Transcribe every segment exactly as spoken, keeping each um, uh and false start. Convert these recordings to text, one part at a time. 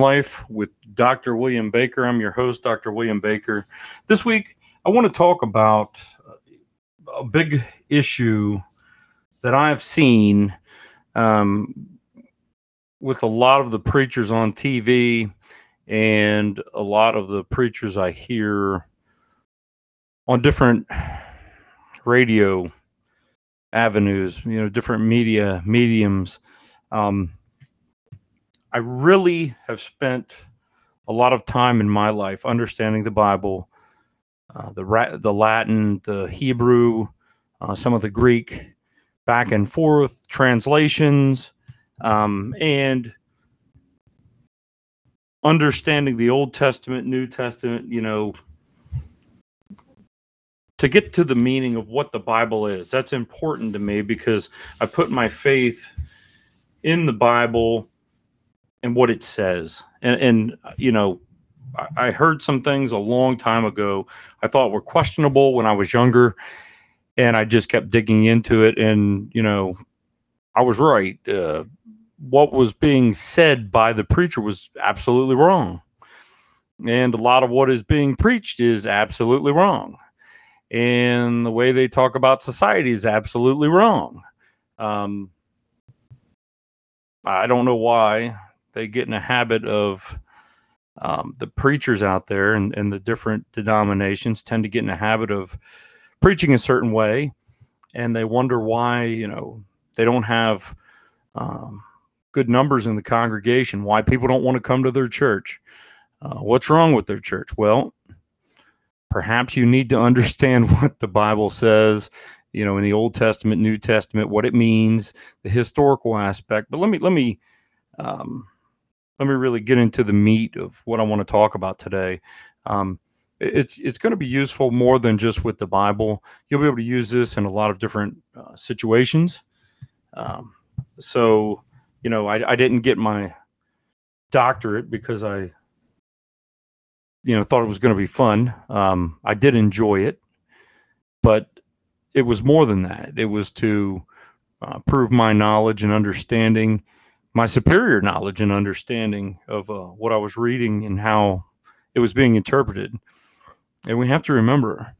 Life with Doctor William Baker. I'm your host, Doctor William Baker. This week, I want to talk about a big issue that I've seen um, with a lot of the preachers on T V and a lot of the preachers I hear on different radio avenues, you know, different media mediums. Um, I really have spent a lot of time in my life understanding the Bible, uh, the ra- the Latin, the Hebrew, uh, some of the Greek, back and forth translations, um, and understanding the Old Testament, New Testament, you know, to get to the meaning of what the Bible is. That's important to me because I put my faith in the Bible and what it says. And, and you know, I, I heard some things a long time ago I thought were questionable when I was younger, and I just kept digging into it. And, you know, I was right. Uh, what was being said by the preacher was absolutely wrong. And a lot of what is being preached is absolutely wrong. And the way they talk about society is absolutely wrong. Um, I don't know why they get in a habit of um, the preachers out there and, and the different denominations tend to get in a habit of preaching a certain way. And they wonder why, you know, they don't have um, good numbers in the congregation, why people don't want to come to their church. Uh, what's wrong with their church? Well, perhaps you need to understand what the Bible says, you know, in the Old Testament, New Testament, what it means, the historical aspect. But let me, let me, um, let me really get into the meat of what I want to talk about today. Um, it's, it's going to be useful more than just with the Bible. You'll be able to use this in a lot of different uh, situations. Um, so, you know, I, I didn't get my doctorate because I, you know, thought it was going to be fun. Um, I did enjoy it, but it was more than that. It was to uh, prove my knowledge and understanding, my superior knowledge and understanding of uh, what I was reading and how it was being interpreted. And we have to remember,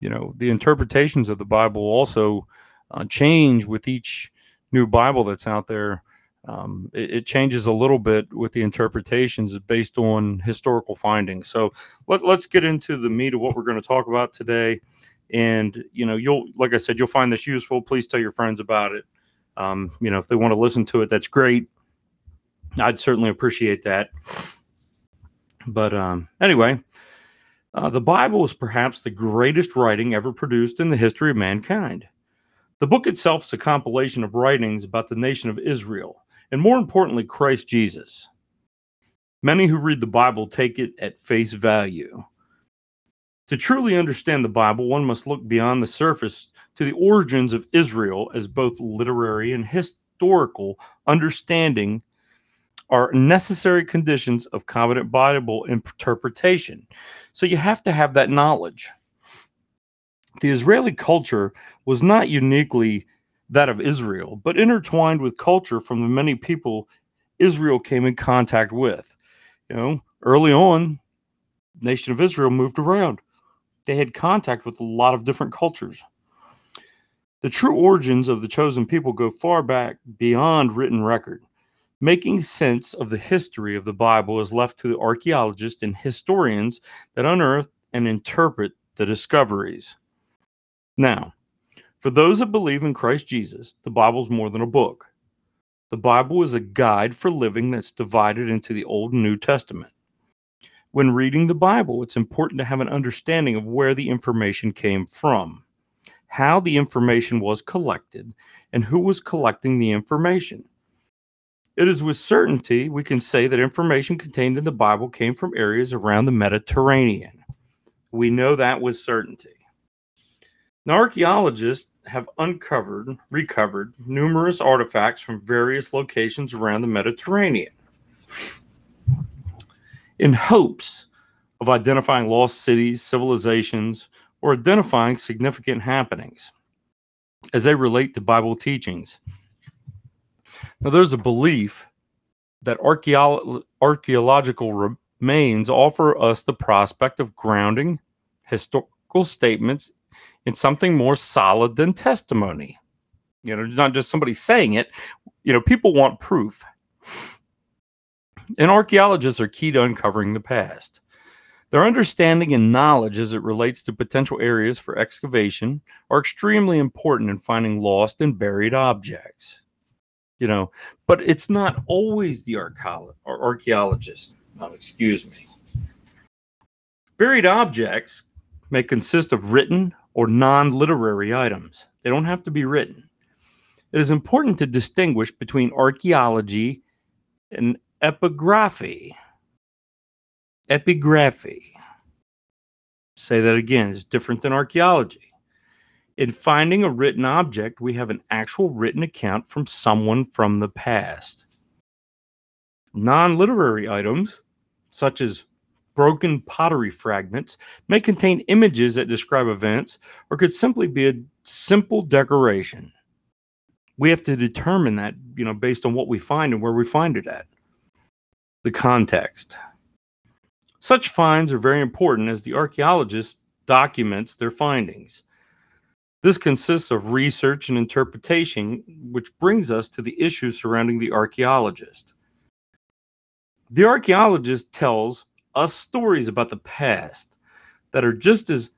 you know, the interpretations of the Bible also uh, change with each new Bible that's out there. Um, it, it changes a little bit with the interpretations based on historical findings. So let, let's get into the meat of what we're going to talk about today. And, you know, you'll, like I said, you'll find this useful. Please tell your friends about it. Um, you know, if they want to listen to it, that's great. I'd certainly appreciate that. But um, anyway, uh, the Bible is perhaps the greatest writing ever produced in the history of mankind. The book itself is a compilation of writings about the nation of Israel, and more importantly, Christ Jesus. Many who read the Bible take it at face value. To truly understand the Bible, one must look beyond the surface to the origins of Israel, as both literary and historical understanding are necessary conditions of competent Bible interpretation. So you have to have that knowledge. The Israeli culture was not uniquely that of Israel, but intertwined with culture from the many people Israel came in contact with. You know, early on, the nation of Israel moved around. They had contact with a lot of different cultures. The true origins of the chosen people go far back beyond written record. Making sense of the history of the Bible is left to the archaeologists and historians that unearth and interpret the discoveries. Now, for those that believe in Christ Jesus, the Bible is more than a book. The Bible is a guide for living that's divided into the Old and New Testament. When reading the Bible, it's important to have an understanding of where the information came from, how the information was collected, and who was collecting the information. It is with certainty we can say that information contained in the Bible came from areas around the Mediterranean. We know that with certainty. Now, archaeologists have uncovered, recovered numerous artifacts from various locations around the Mediterranean in hopes of identifying lost cities, civilizations, or identifying significant happenings as they relate to Bible teachings. Now, there's a belief that archeolo- archaeological remains offer us the prospect of grounding historical statements in something more solid than testimony. You know, not just somebody saying it. You know, people want proof. And archaeologists are key to uncovering the past. Their understanding and knowledge as it relates to potential areas for excavation are extremely important in finding lost and buried objects. You know, but it's not always the archeolo- or archaeologists. Oh, excuse me. Buried objects may consist of written or non-literary items. They don't have to be written. It is important to distinguish between archaeology and epigraphy. Epigraphy. Say that again. It's different than archaeology. In finding a written object, we have an actual written account from someone from the past. Non-literary items, such as broken pottery fragments, may contain images that describe events or could simply be a simple decoration. We have to determine that, you know, based on what we find and where we find it at. The context. Such finds are very important as the archaeologist documents their findings. This consists of research and interpretation, which brings us to the issues surrounding the archaeologist. The archaeologist tells us stories about the past that are just as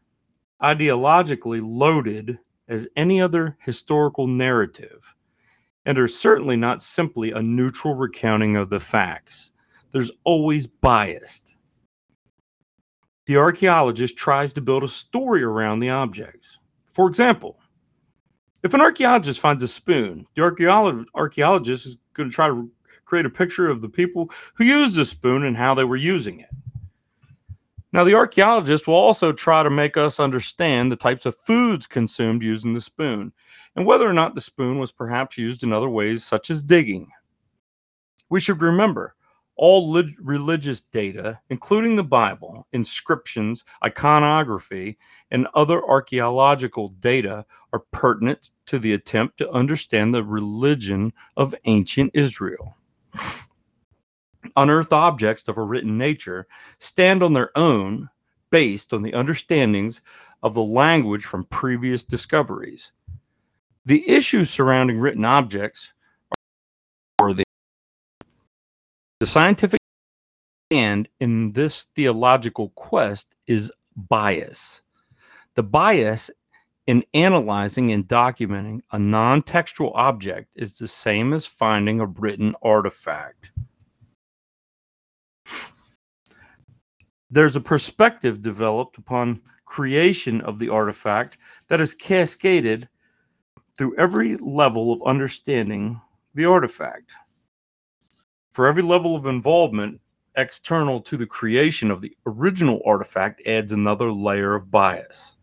ideologically loaded as any other historical narrative, and are certainly not simply a neutral recounting of the facts. There's always bias. The archaeologist tries to build a story around the objects. For example, if an archaeologist finds a spoon, the archaeolo- archaeologist is going to try to create a picture of the people who used the spoon and how they were using it. Now, the archaeologist will also try to make us understand the types of foods consumed using the spoon, and whether or not the spoon was perhaps used in other ways, such as digging. We should remember, all lit- religious data, including the Bible, inscriptions, iconography, and other archaeological data, are pertinent to the attempt to understand the religion of ancient Israel. Unearthed objects of a written nature stand on their own based on the understandings of the language from previous discoveries. The issues surrounding written objects are the scientific and in this theological quest is bias. The bias in analyzing and documenting a non-textual object is the same as finding a written artifact. There's a perspective developed upon creation of the artifact that is cascaded through every level of understanding the artifact. For every level of involvement external to the creation of the original artifact adds another layer of bias.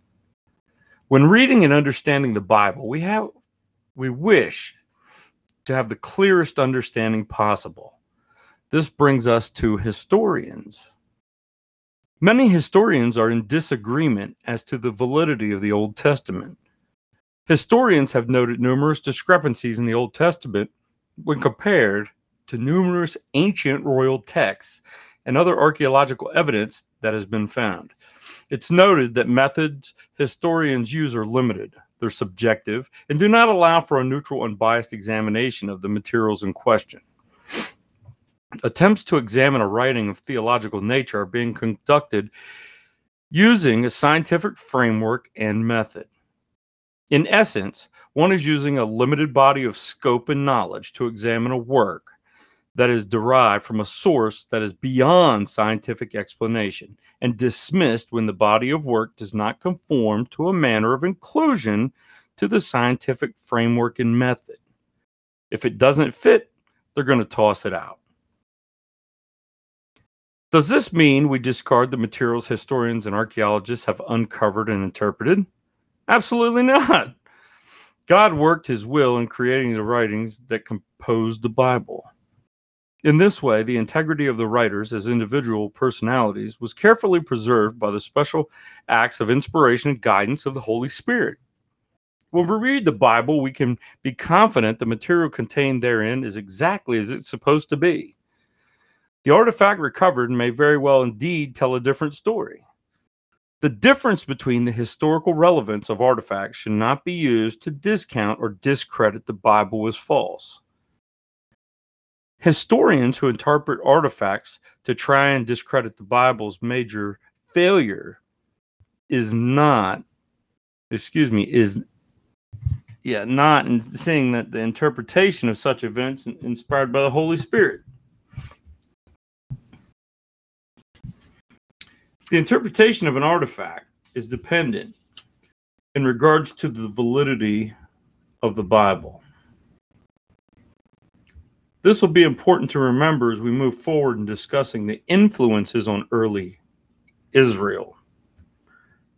When reading and understanding the Bible, we have, we wish to have the clearest understanding possible. This brings us to historians. Many historians are in disagreement as to the validity of the Old Testament. Historians have noted numerous discrepancies in the Old Testament when compared to numerous ancient royal texts and other archaeological evidence that has been found. It's noted that methods historians use are limited, they're subjective, and do not allow for a neutral, unbiased examination of the materials in question. Attempts to examine a writing of theological nature are being conducted using a scientific framework and method. In essence, one is using a limited body of scope and knowledge to examine a work that is derived from a source that is beyond scientific explanation and dismissed when the body of work does not conform to a manner of inclusion to the scientific framework and method. If it doesn't fit, they're going to toss it out. Does this mean we discard the materials historians and archaeologists have uncovered and interpreted? Absolutely not. God worked his will in creating the writings that composed the Bible. In this way, the integrity of the writers as individual personalities was carefully preserved by the special acts of inspiration and guidance of the Holy Spirit. When we read the Bible, we can be confident the material contained therein is exactly as it's supposed to be. The artifact recovered may very well indeed tell a different story. The difference between the historical relevance of artifacts should not be used to discount or discredit the Bible as false. Historians who interpret artifacts to try and discredit the Bible's major failure is not, excuse me, is yeah, not in seeing that the interpretation of such events inspired by the Holy Spirit. The interpretation of an artifact is dependent in regards to the validity of the Bible. This will be important to remember as we move forward in discussing the influences on early Israel.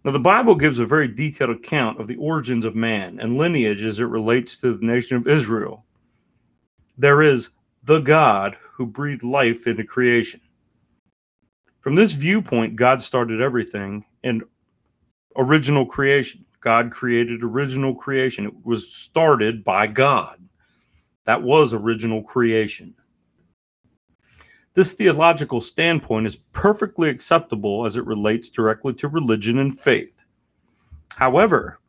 Now, the Bible gives a very detailed account of the origins of man and lineage as it relates to the nation of Israel. There is the God who breathed life into creation. From this viewpoint, God started everything and original creation. God created original creation. It was started by God. That was original creation. This theological standpoint is perfectly acceptable as it relates directly to religion and faith. However,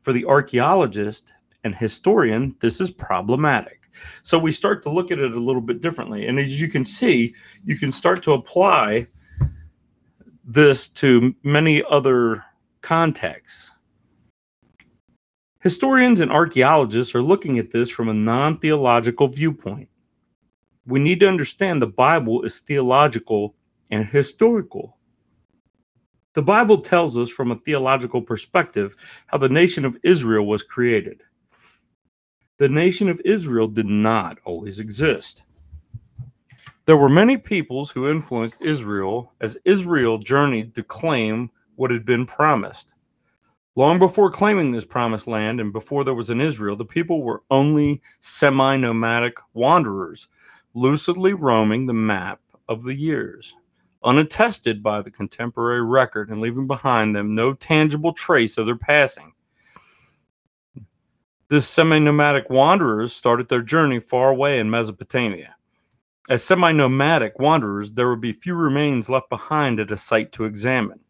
for the archaeologist and historian, this is problematic. So we start to look at it a little bit differently. And as you can see, you can start to apply this to many other contexts. Historians and archaeologists are looking at this from a non-theological viewpoint. We need to understand the Bible is theological and historical. The Bible tells us from a theological perspective how the nation of Israel was created. The nation of Israel did not always exist. There were many peoples who influenced Israel as Israel journeyed to claim what had been promised. Long before claiming this promised land and before there was an Israel, the people were only semi-nomadic wanderers, lucidly roaming the map of the years, unattested by the contemporary record and leaving behind them no tangible trace of their passing. These semi-nomadic wanderers started their journey far away in Mesopotamia. As semi-nomadic wanderers, there would be few remains left behind at a site to examine.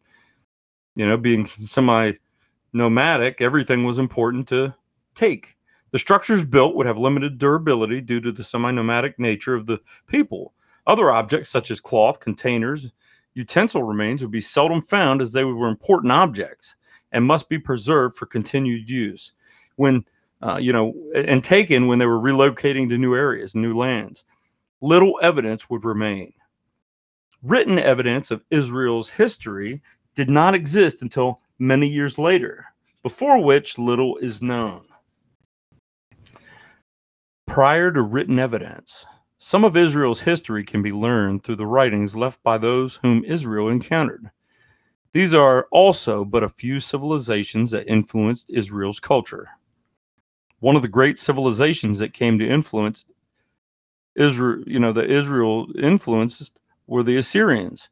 You know, being semi-nomadic, everything was important to take. The structures built would have limited durability due to the semi-nomadic nature of the people. Other objects such as cloth, containers, utensil remains would be seldom found as they were important objects and must be preserved for continued use when, uh, you know, and taken when they were relocating to new areas, new lands. Little evidence would remain. Written evidence of Israel's history did not exist until many years later, before which little is known. Prior to written evidence, some of Israel's history can be learned through the writings left by those whom Israel encountered. These are also but a few civilizations that influenced Israel's culture. One of the great civilizations that came to influence Israel, you know, the Israel influences were the Assyrians.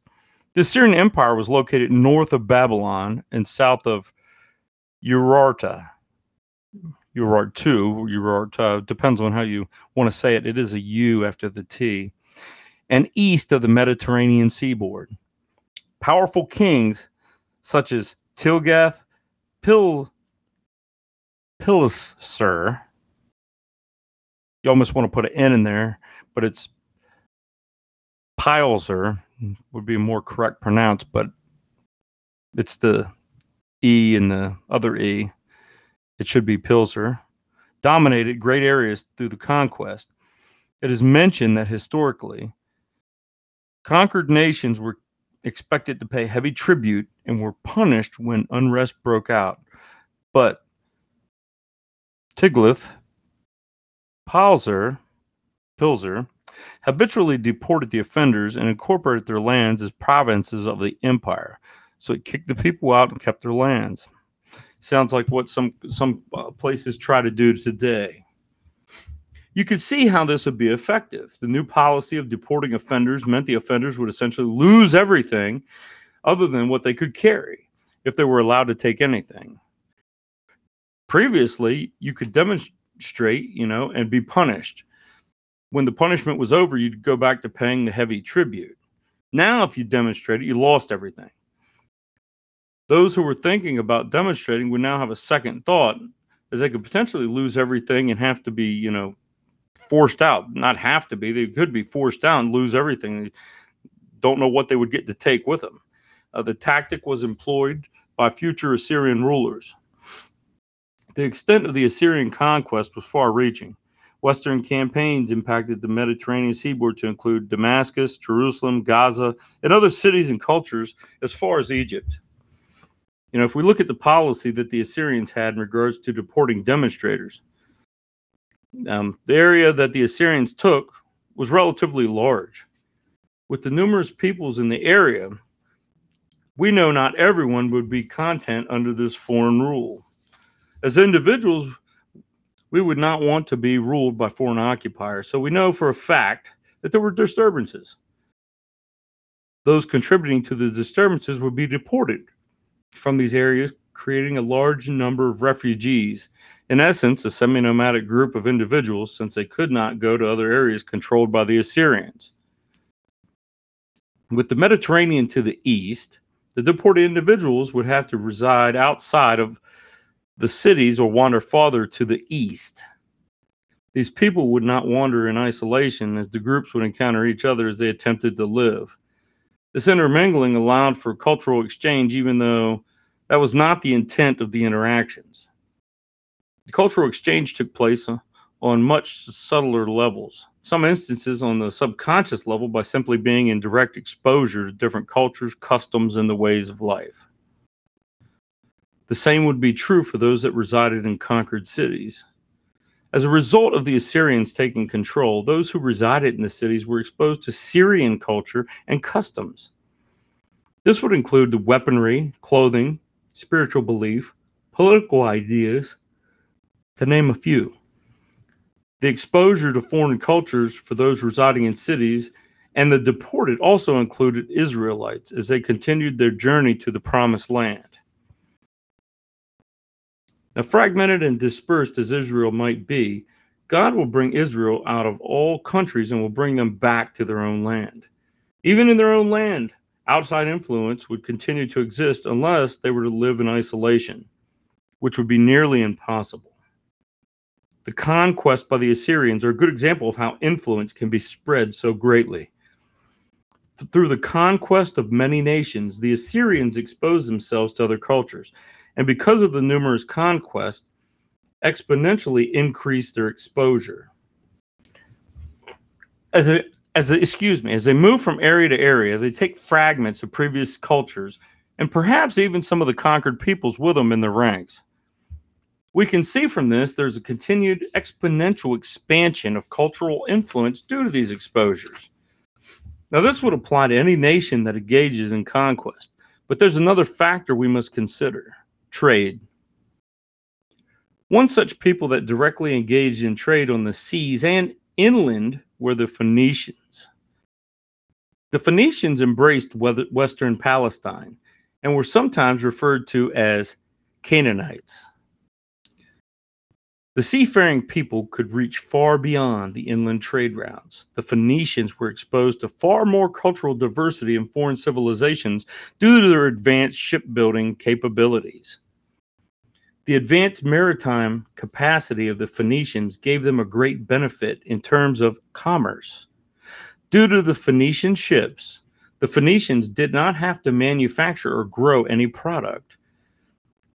The Assyrian Empire was located north of Babylon and south of Urartu. Urartu, Urartu, depends on how you want to say it. It is a U after the T. And east of the Mediterranean seaboard. Powerful kings such as Tiglath-Pileser. You almost want to put an N in there, but it's Pileser would be more correct pronounced, but it's the E and the other E. It should be Pileser. Dominated great areas through the conquest. It is mentioned that historically, conquered nations were expected to pay heavy tribute and were punished when unrest broke out. But Tiglath Pileser, Pileser habitually deported the offenders and incorporated their lands as provinces of the empire. So it kicked the people out and kept their lands. Sounds like what some, some places try to do today. You could see how this would be effective. The new policy of deporting offenders meant the offenders would essentially lose everything other than what they could carry if they were allowed to take anything. Previously, you could demonstrate. straight, you know, and be punished. when the punishment was over, you'd go back to paying the heavy tribute. Now, if you demonstrated, you lost everything. Those who were thinking about demonstrating would now have a second thought, as they could potentially lose everything and have to be, you know, forced out. Not have to be. They could be forced out and lose everything. They don't know what they would get to take with them. Uh, the tactic was employed by future Assyrian rulers. The extent of the Assyrian conquest was far-reaching. Western campaigns impacted the Mediterranean seaboard to include Damascus, Jerusalem, Gaza, and other cities and cultures as far as Egypt. You know, if we look at the policy that the Assyrians had in regards to deporting demonstrators, um, the area that the Assyrians took was relatively large. With the numerous peoples in the area, we know not everyone would be content under this foreign rule. As individuals, we would not want to be ruled by foreign occupiers, so we know for a fact that there were disturbances. Those contributing to the disturbances would be deported from these areas, creating a large number of refugees. In essence, a semi-nomadic group of individuals, since they could not go to other areas controlled by the Assyrians. With the Mediterranean to the east, the deported individuals would have to reside outside of the cities or wander farther to the east. These people would not wander in isolation, as the groups would encounter each other as they attempted to live. This intermingling allowed for cultural exchange, even though that was not the intent of the interactions. The cultural exchange took place on much subtler levels, some instances on the subconscious level by simply being in direct exposure to different cultures, customs, and the ways of life. The same would be true for those that resided in conquered cities. As a result of the Assyrians taking control, those who resided in the cities were exposed to Syrian culture and customs. This would include the weaponry, clothing, spiritual belief, political ideas, to name a few. The exposure to foreign cultures for those residing in cities and the deported also included Israelites as they continued their journey to the Promised Land. Now, fragmented and dispersed as Israel might be, God will bring Israel out of all countries and will bring them back to their own land. Even in their own land, outside influence would continue to exist unless they were to live in isolation, which would be nearly impossible. The conquest by the Assyrians are a good example of how influence can be spread so greatly. Th- through the conquest of many nations, the Assyrians exposed themselves to other cultures, and because of the numerous conquests, exponentially increased their exposure. As a, as a, excuse me, as they move from area to area, they take fragments of previous cultures and perhaps even some of the conquered peoples with them in their ranks. We can see from this there's a continued exponential expansion of cultural influence due to these exposures. Now, this would apply to any nation that engages in conquest, but there's another factor we must consider. Trade. One such people that directly engaged in trade on the seas and inland were the Phoenicians. The Phoenicians embraced Western Palestine and were sometimes referred to as Canaanites. The seafaring people could reach far beyond the inland trade routes. The Phoenicians were exposed to far more cultural diversity in foreign civilizations due to their advanced shipbuilding capabilities. The advanced maritime capacity of the Phoenicians gave them a great benefit in terms of commerce. Due to the Phoenician ships, the Phoenicians did not have to manufacture or grow any product.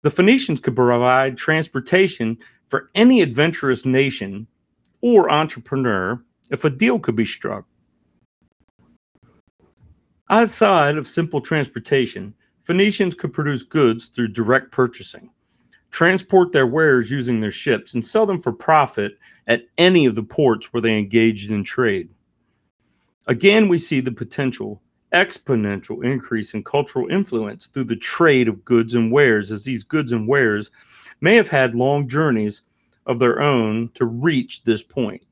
The Phoenicians could provide transportation for any adventurous nation or entrepreneur if a deal could be struck. Outside of simple transportation, Phoenicians could produce goods through direct purchasing, transport their wares using their ships, and sell them for profit at any of the ports where they engaged in trade. Again, we see the potential exponential increase in cultural influence through the trade of goods and wares, as these goods and wares may have had long journeys of their own to reach this point.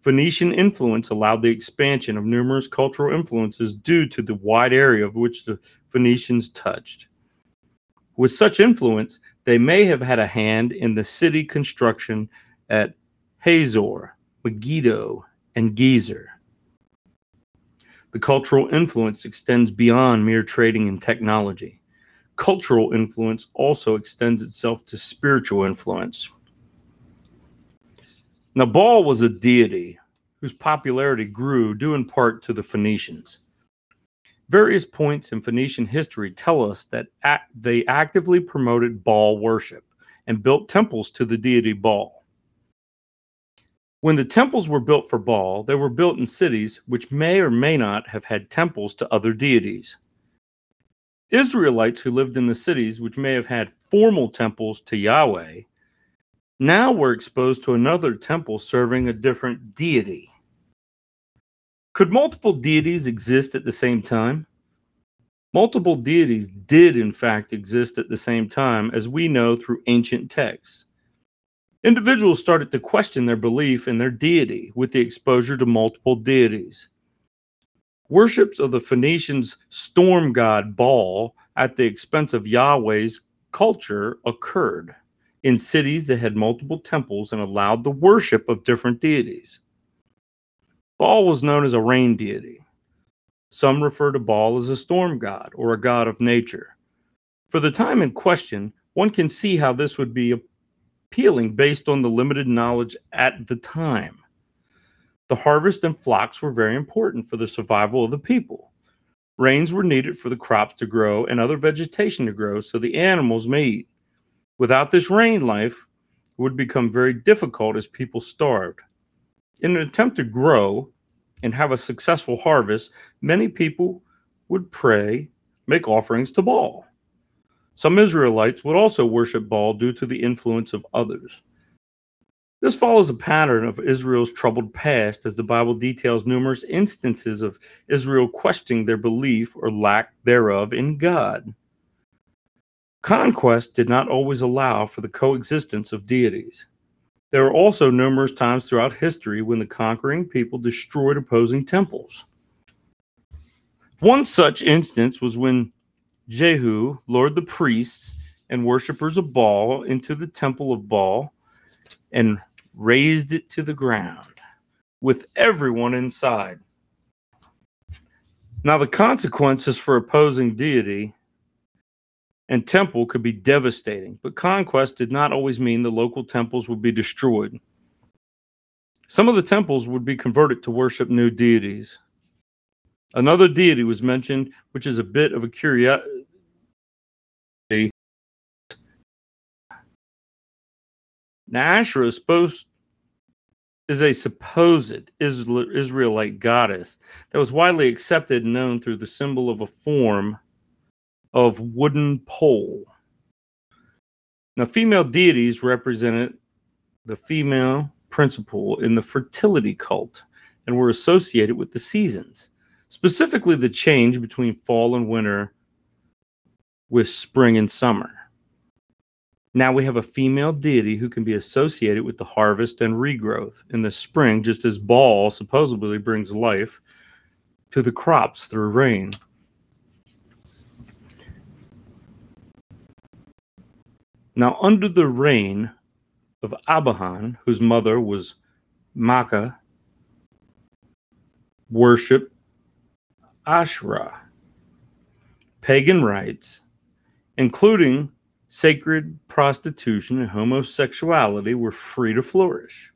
Phoenician influence allowed the expansion of numerous cultural influences due to the wide area of which the Phoenicians touched. With such influence, they may have had a hand in the city construction at Hazor, Megiddo, and Gezer. The cultural influence extends beyond mere trading and technology. Cultural influence also extends itself to spiritual influence. Now, Baal was a deity whose popularity grew due in part to the Phoenicians. Various points in Phoenician history tell us that act, they actively promoted Baal worship and built temples to the deity Baal. When the temples were built for Baal, they were built in cities which may or may not have had temples to other deities. Israelites who lived in the cities which may have had formal temples to Yahweh now were exposed to another temple serving a different deity. Could multiple deities exist at the same time? Multiple deities did, in fact, exist at the same time, as we know through ancient texts. Individuals started to question their belief in their deity with the exposure to multiple deities. Worships of the Phoenicians' storm god Baal at the expense of Yahweh's culture occurred in cities that had multiple temples and allowed the worship of different deities. Baal was known as a rain deity. Some refer to Baal as a storm god or a god of nature. For the time in question, one can see how this would be appealing based on the limited knowledge at the time. The harvest and flocks were very important for the survival of the people. Rains were needed for the crops to grow and other vegetation to grow so the animals may eat. Without this rain, life would become very difficult as people starved. In an attempt to grow and have a successful harvest, many people would pray, make offerings to Baal. Some Israelites would also worship Baal due to the influence of others. This follows a pattern of Israel's troubled past, as the Bible details numerous instances of Israel questioning their belief or lack thereof in God. Conquest did not always allow for the coexistence of deities. There were also numerous times throughout history when the conquering people destroyed opposing temples. One such instance was when Jehu lured the priests and worshipers of Baal into the temple of Baal and razed it to the ground with everyone inside. Now, the consequences for opposing deity and temple could be devastating, but conquest did not always mean the local temples would be destroyed. Some of the temples would be converted to worship new deities. Another deity was mentioned, which is a bit of a curiosity. Now, Asherah is, supposed, is a supposed Israelite goddess that was widely accepted and known through the symbol of a form of wooden pole. Now, female deities represented the female principle in the fertility cult and were associated with the seasons, specifically the change between fall and winter with spring and summer. Now we have a female deity who can be associated with the harvest and regrowth in the spring, just as Baal supposedly brings life to the crops through rain. Now, under the reign of Abahan, whose mother was Maka, worship Asherah, pagan rites, including sacred prostitution and homosexuality, were free to flourish.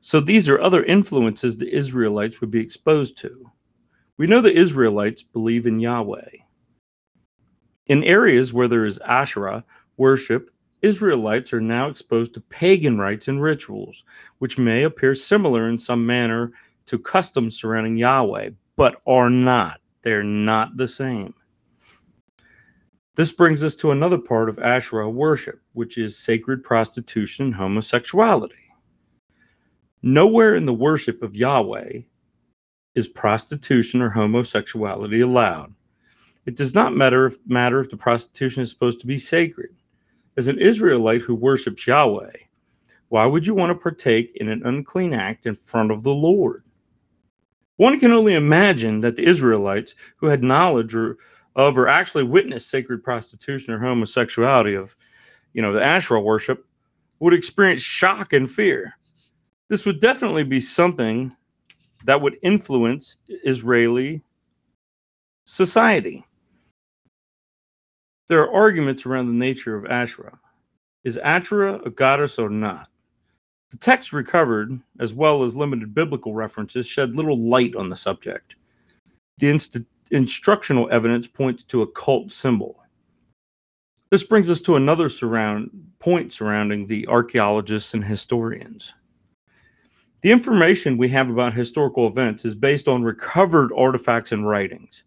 So these are other influences the Israelites would be exposed to. We know the Israelites believe in Yahweh. In areas where there is Asherah worship, Israelites are now exposed to pagan rites and rituals, which may appear similar in some manner to customs surrounding Yahweh, but are not. They're not the same. This brings us to another part of Asherah worship, which is sacred prostitution and homosexuality. Nowhere in the worship of Yahweh is prostitution or homosexuality allowed. It does not matter if, matter if the prostitution is supposed to be sacred. As an Israelite who worships Yahweh, why would you want to partake in an unclean act in front of the Lord? One can only imagine that the Israelites who had knowledge or, of or actually witnessed sacred prostitution or homosexuality of, you know, the Asherah worship would experience shock and fear. This would definitely be something that would influence Israeli society. There are arguments around the nature of Asherah. Is Asherah a goddess or not? The text recovered, as well as limited biblical references, shed little light on the subject. The inst- instructional evidence points to a cult symbol. This brings us to another surround- point surrounding the archaeologists and historians. The information we have about historical events is based on recovered artifacts and writings.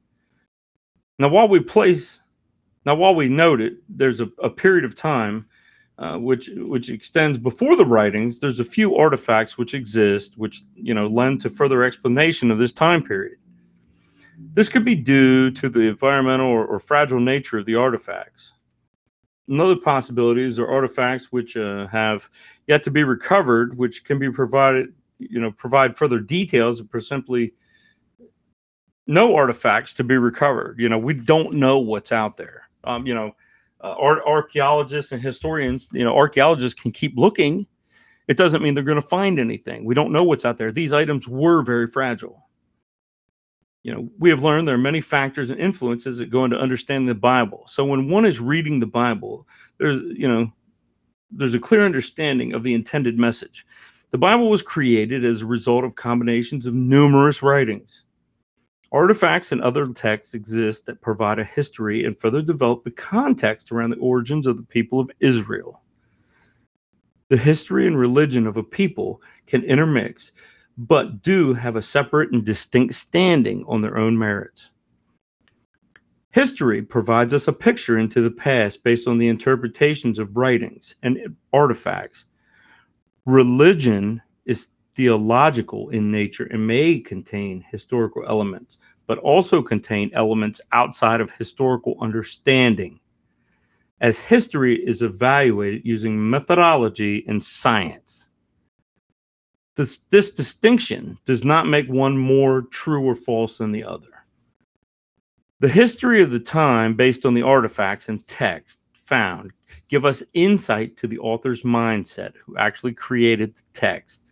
Now, while we place, now while we note it, there's a, a period of time Uh, which which extends before the writings. There's a few artifacts which exist, which you know lend to further explanation of this time period. This could be due to the environmental or, or fragile nature of the artifacts. Another possibility is there are artifacts which uh, have yet to be recovered, which can be provided, you know, provide further details, or simply no artifacts to be recovered. You know, we don't know what's out there. Um, you know. Uh, ar- archaeologists and historians, you know, archaeologists can keep looking. It doesn't mean they're going to find anything. We don't know what's out there. These items were very fragile. You know, we have learned there are many factors and influences that go into understanding the Bible. So when one is reading the Bible, there's, you know, there's a clear understanding of the intended message. The Bible was created as a result of combinations of numerous writings. Artifacts and other texts exist that provide a history and further develop the context around the origins of the people of Israel. The history and religion of a people can intermix, but do have a separate and distinct standing on their own merits. History provides us a picture into the past based on the interpretations of writings and artifacts. Religion is theological in nature and may contain historical elements, but also contain elements outside of historical understanding, as history is evaluated using methodology and science. This, this distinction does not make one more true or false than the other. The history of the time based on the artifacts and text found give us insight to the author's mindset who actually created the text,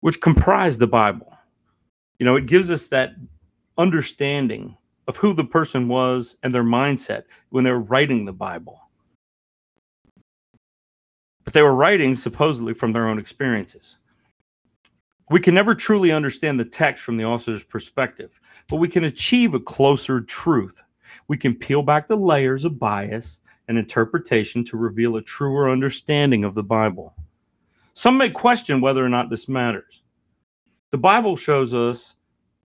which comprise the Bible. You know, it gives us that understanding of who the person was and their mindset when they were writing the Bible. But they were writing supposedly from their own experiences. We can never truly understand the text from the author's perspective, but we can achieve a closer truth. We can peel back the layers of bias and interpretation to reveal a truer understanding of the Bible. Some may question whether or not this matters. The Bible shows us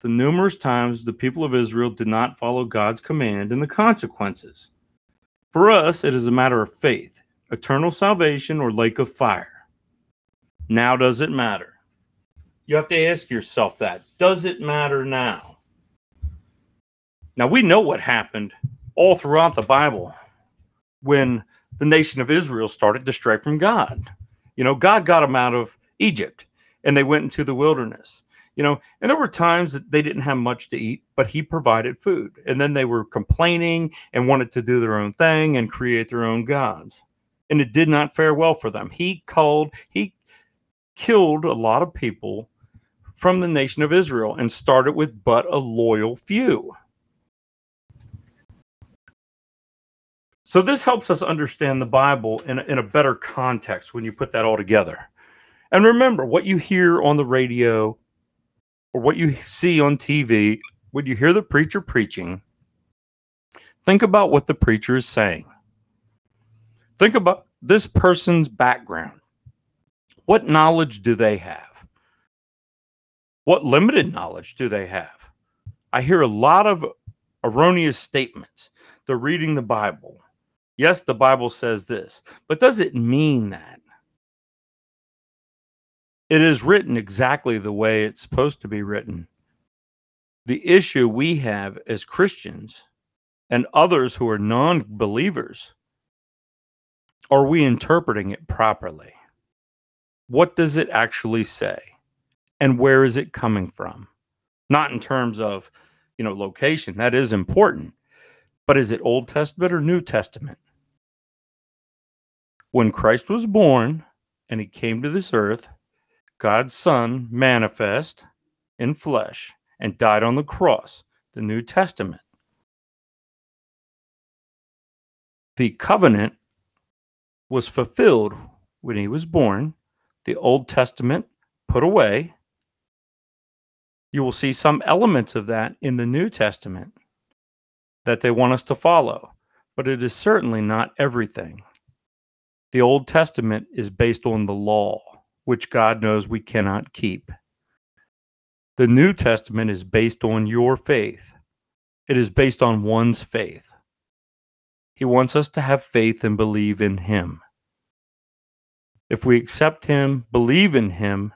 the numerous times the people of Israel did not follow God's command and the consequences. For us, it is a matter of faith, eternal salvation, or lake of fire. Now, does it matter? You have to ask yourself that. Does it matter now? Now, we know what happened all throughout the Bible when the nation of Israel started to stray from God. You know, God got them out of Egypt, and they went into the wilderness. You know, and there were times that they didn't have much to eat, but he provided food. And then they were complaining and wanted to do their own thing and create their own gods. And it did not fare well for them. He called, he killed a lot of people from the nation of Israel and started with but a loyal few. So this helps us understand the Bible in a, in a better context when you put that all together. And remember, what you hear on the radio or what you see on T V, when you hear the preacher preaching, think about what the preacher is saying. Think about this person's background. What knowledge do they have? What limited knowledge do they have? I hear a lot of erroneous statements. They're reading the Bible. Yes, the Bible says this, but does it mean that? It is written exactly the way it's supposed to be written. The issue we have as Christians and others who are non-believers, are we interpreting it properly? What does it actually say? And where is it coming from? Not in terms of, you know, location. That is important. But is it Old Testament or New Testament? When Christ was born and he came to this earth, God's Son manifest, in flesh and died on the cross, the New Testament. The covenant was fulfilled when he was born, the Old Testament put away. You will see some elements of that in the New Testament that they want us to follow, but it is certainly not everything. The Old Testament is based on the law, which God knows we cannot keep. The New Testament is based on your faith. It is based on one's faith. He wants us to have faith and believe in him. If we accept him, believe in him,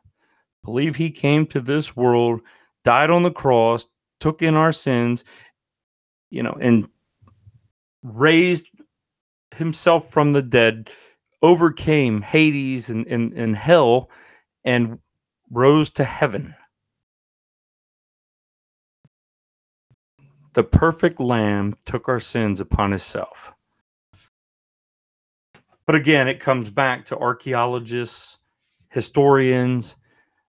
believe he came to this world, died on the cross, took in our sins, you know, and raised himself from the dead, overcame Hades and, and, and hell, and rose to heaven. The perfect lamb took our sins upon himself. But again, it comes back to archaeologists, historians,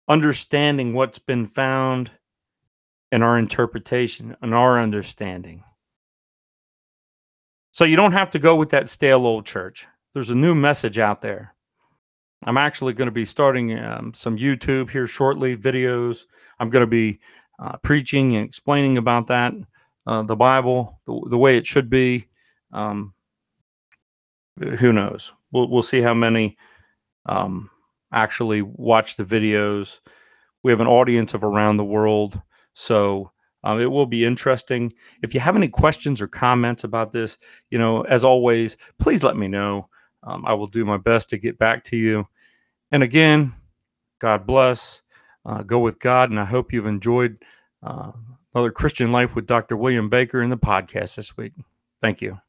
understanding what's been found and our interpretation and our understanding. So you don't have to go with that stale old church. There's a new message out there. I'm actually going to be starting um, some YouTube here shortly, videos. I'm going to be uh, preaching and explaining about that, uh, the Bible, the, the way it should be. Um, who knows? We'll, we'll see how many um, actually watch the videos. We have an audience of around the world, so Um, it will be interesting. If you have any questions or comments about this, you know, as always, please let me know. Um, I will do my best to get back to you. And again, God bless. Uh, go with God. And I hope you've enjoyed uh, Another Christian Life with Doctor William Baker in the podcast this week. Thank you.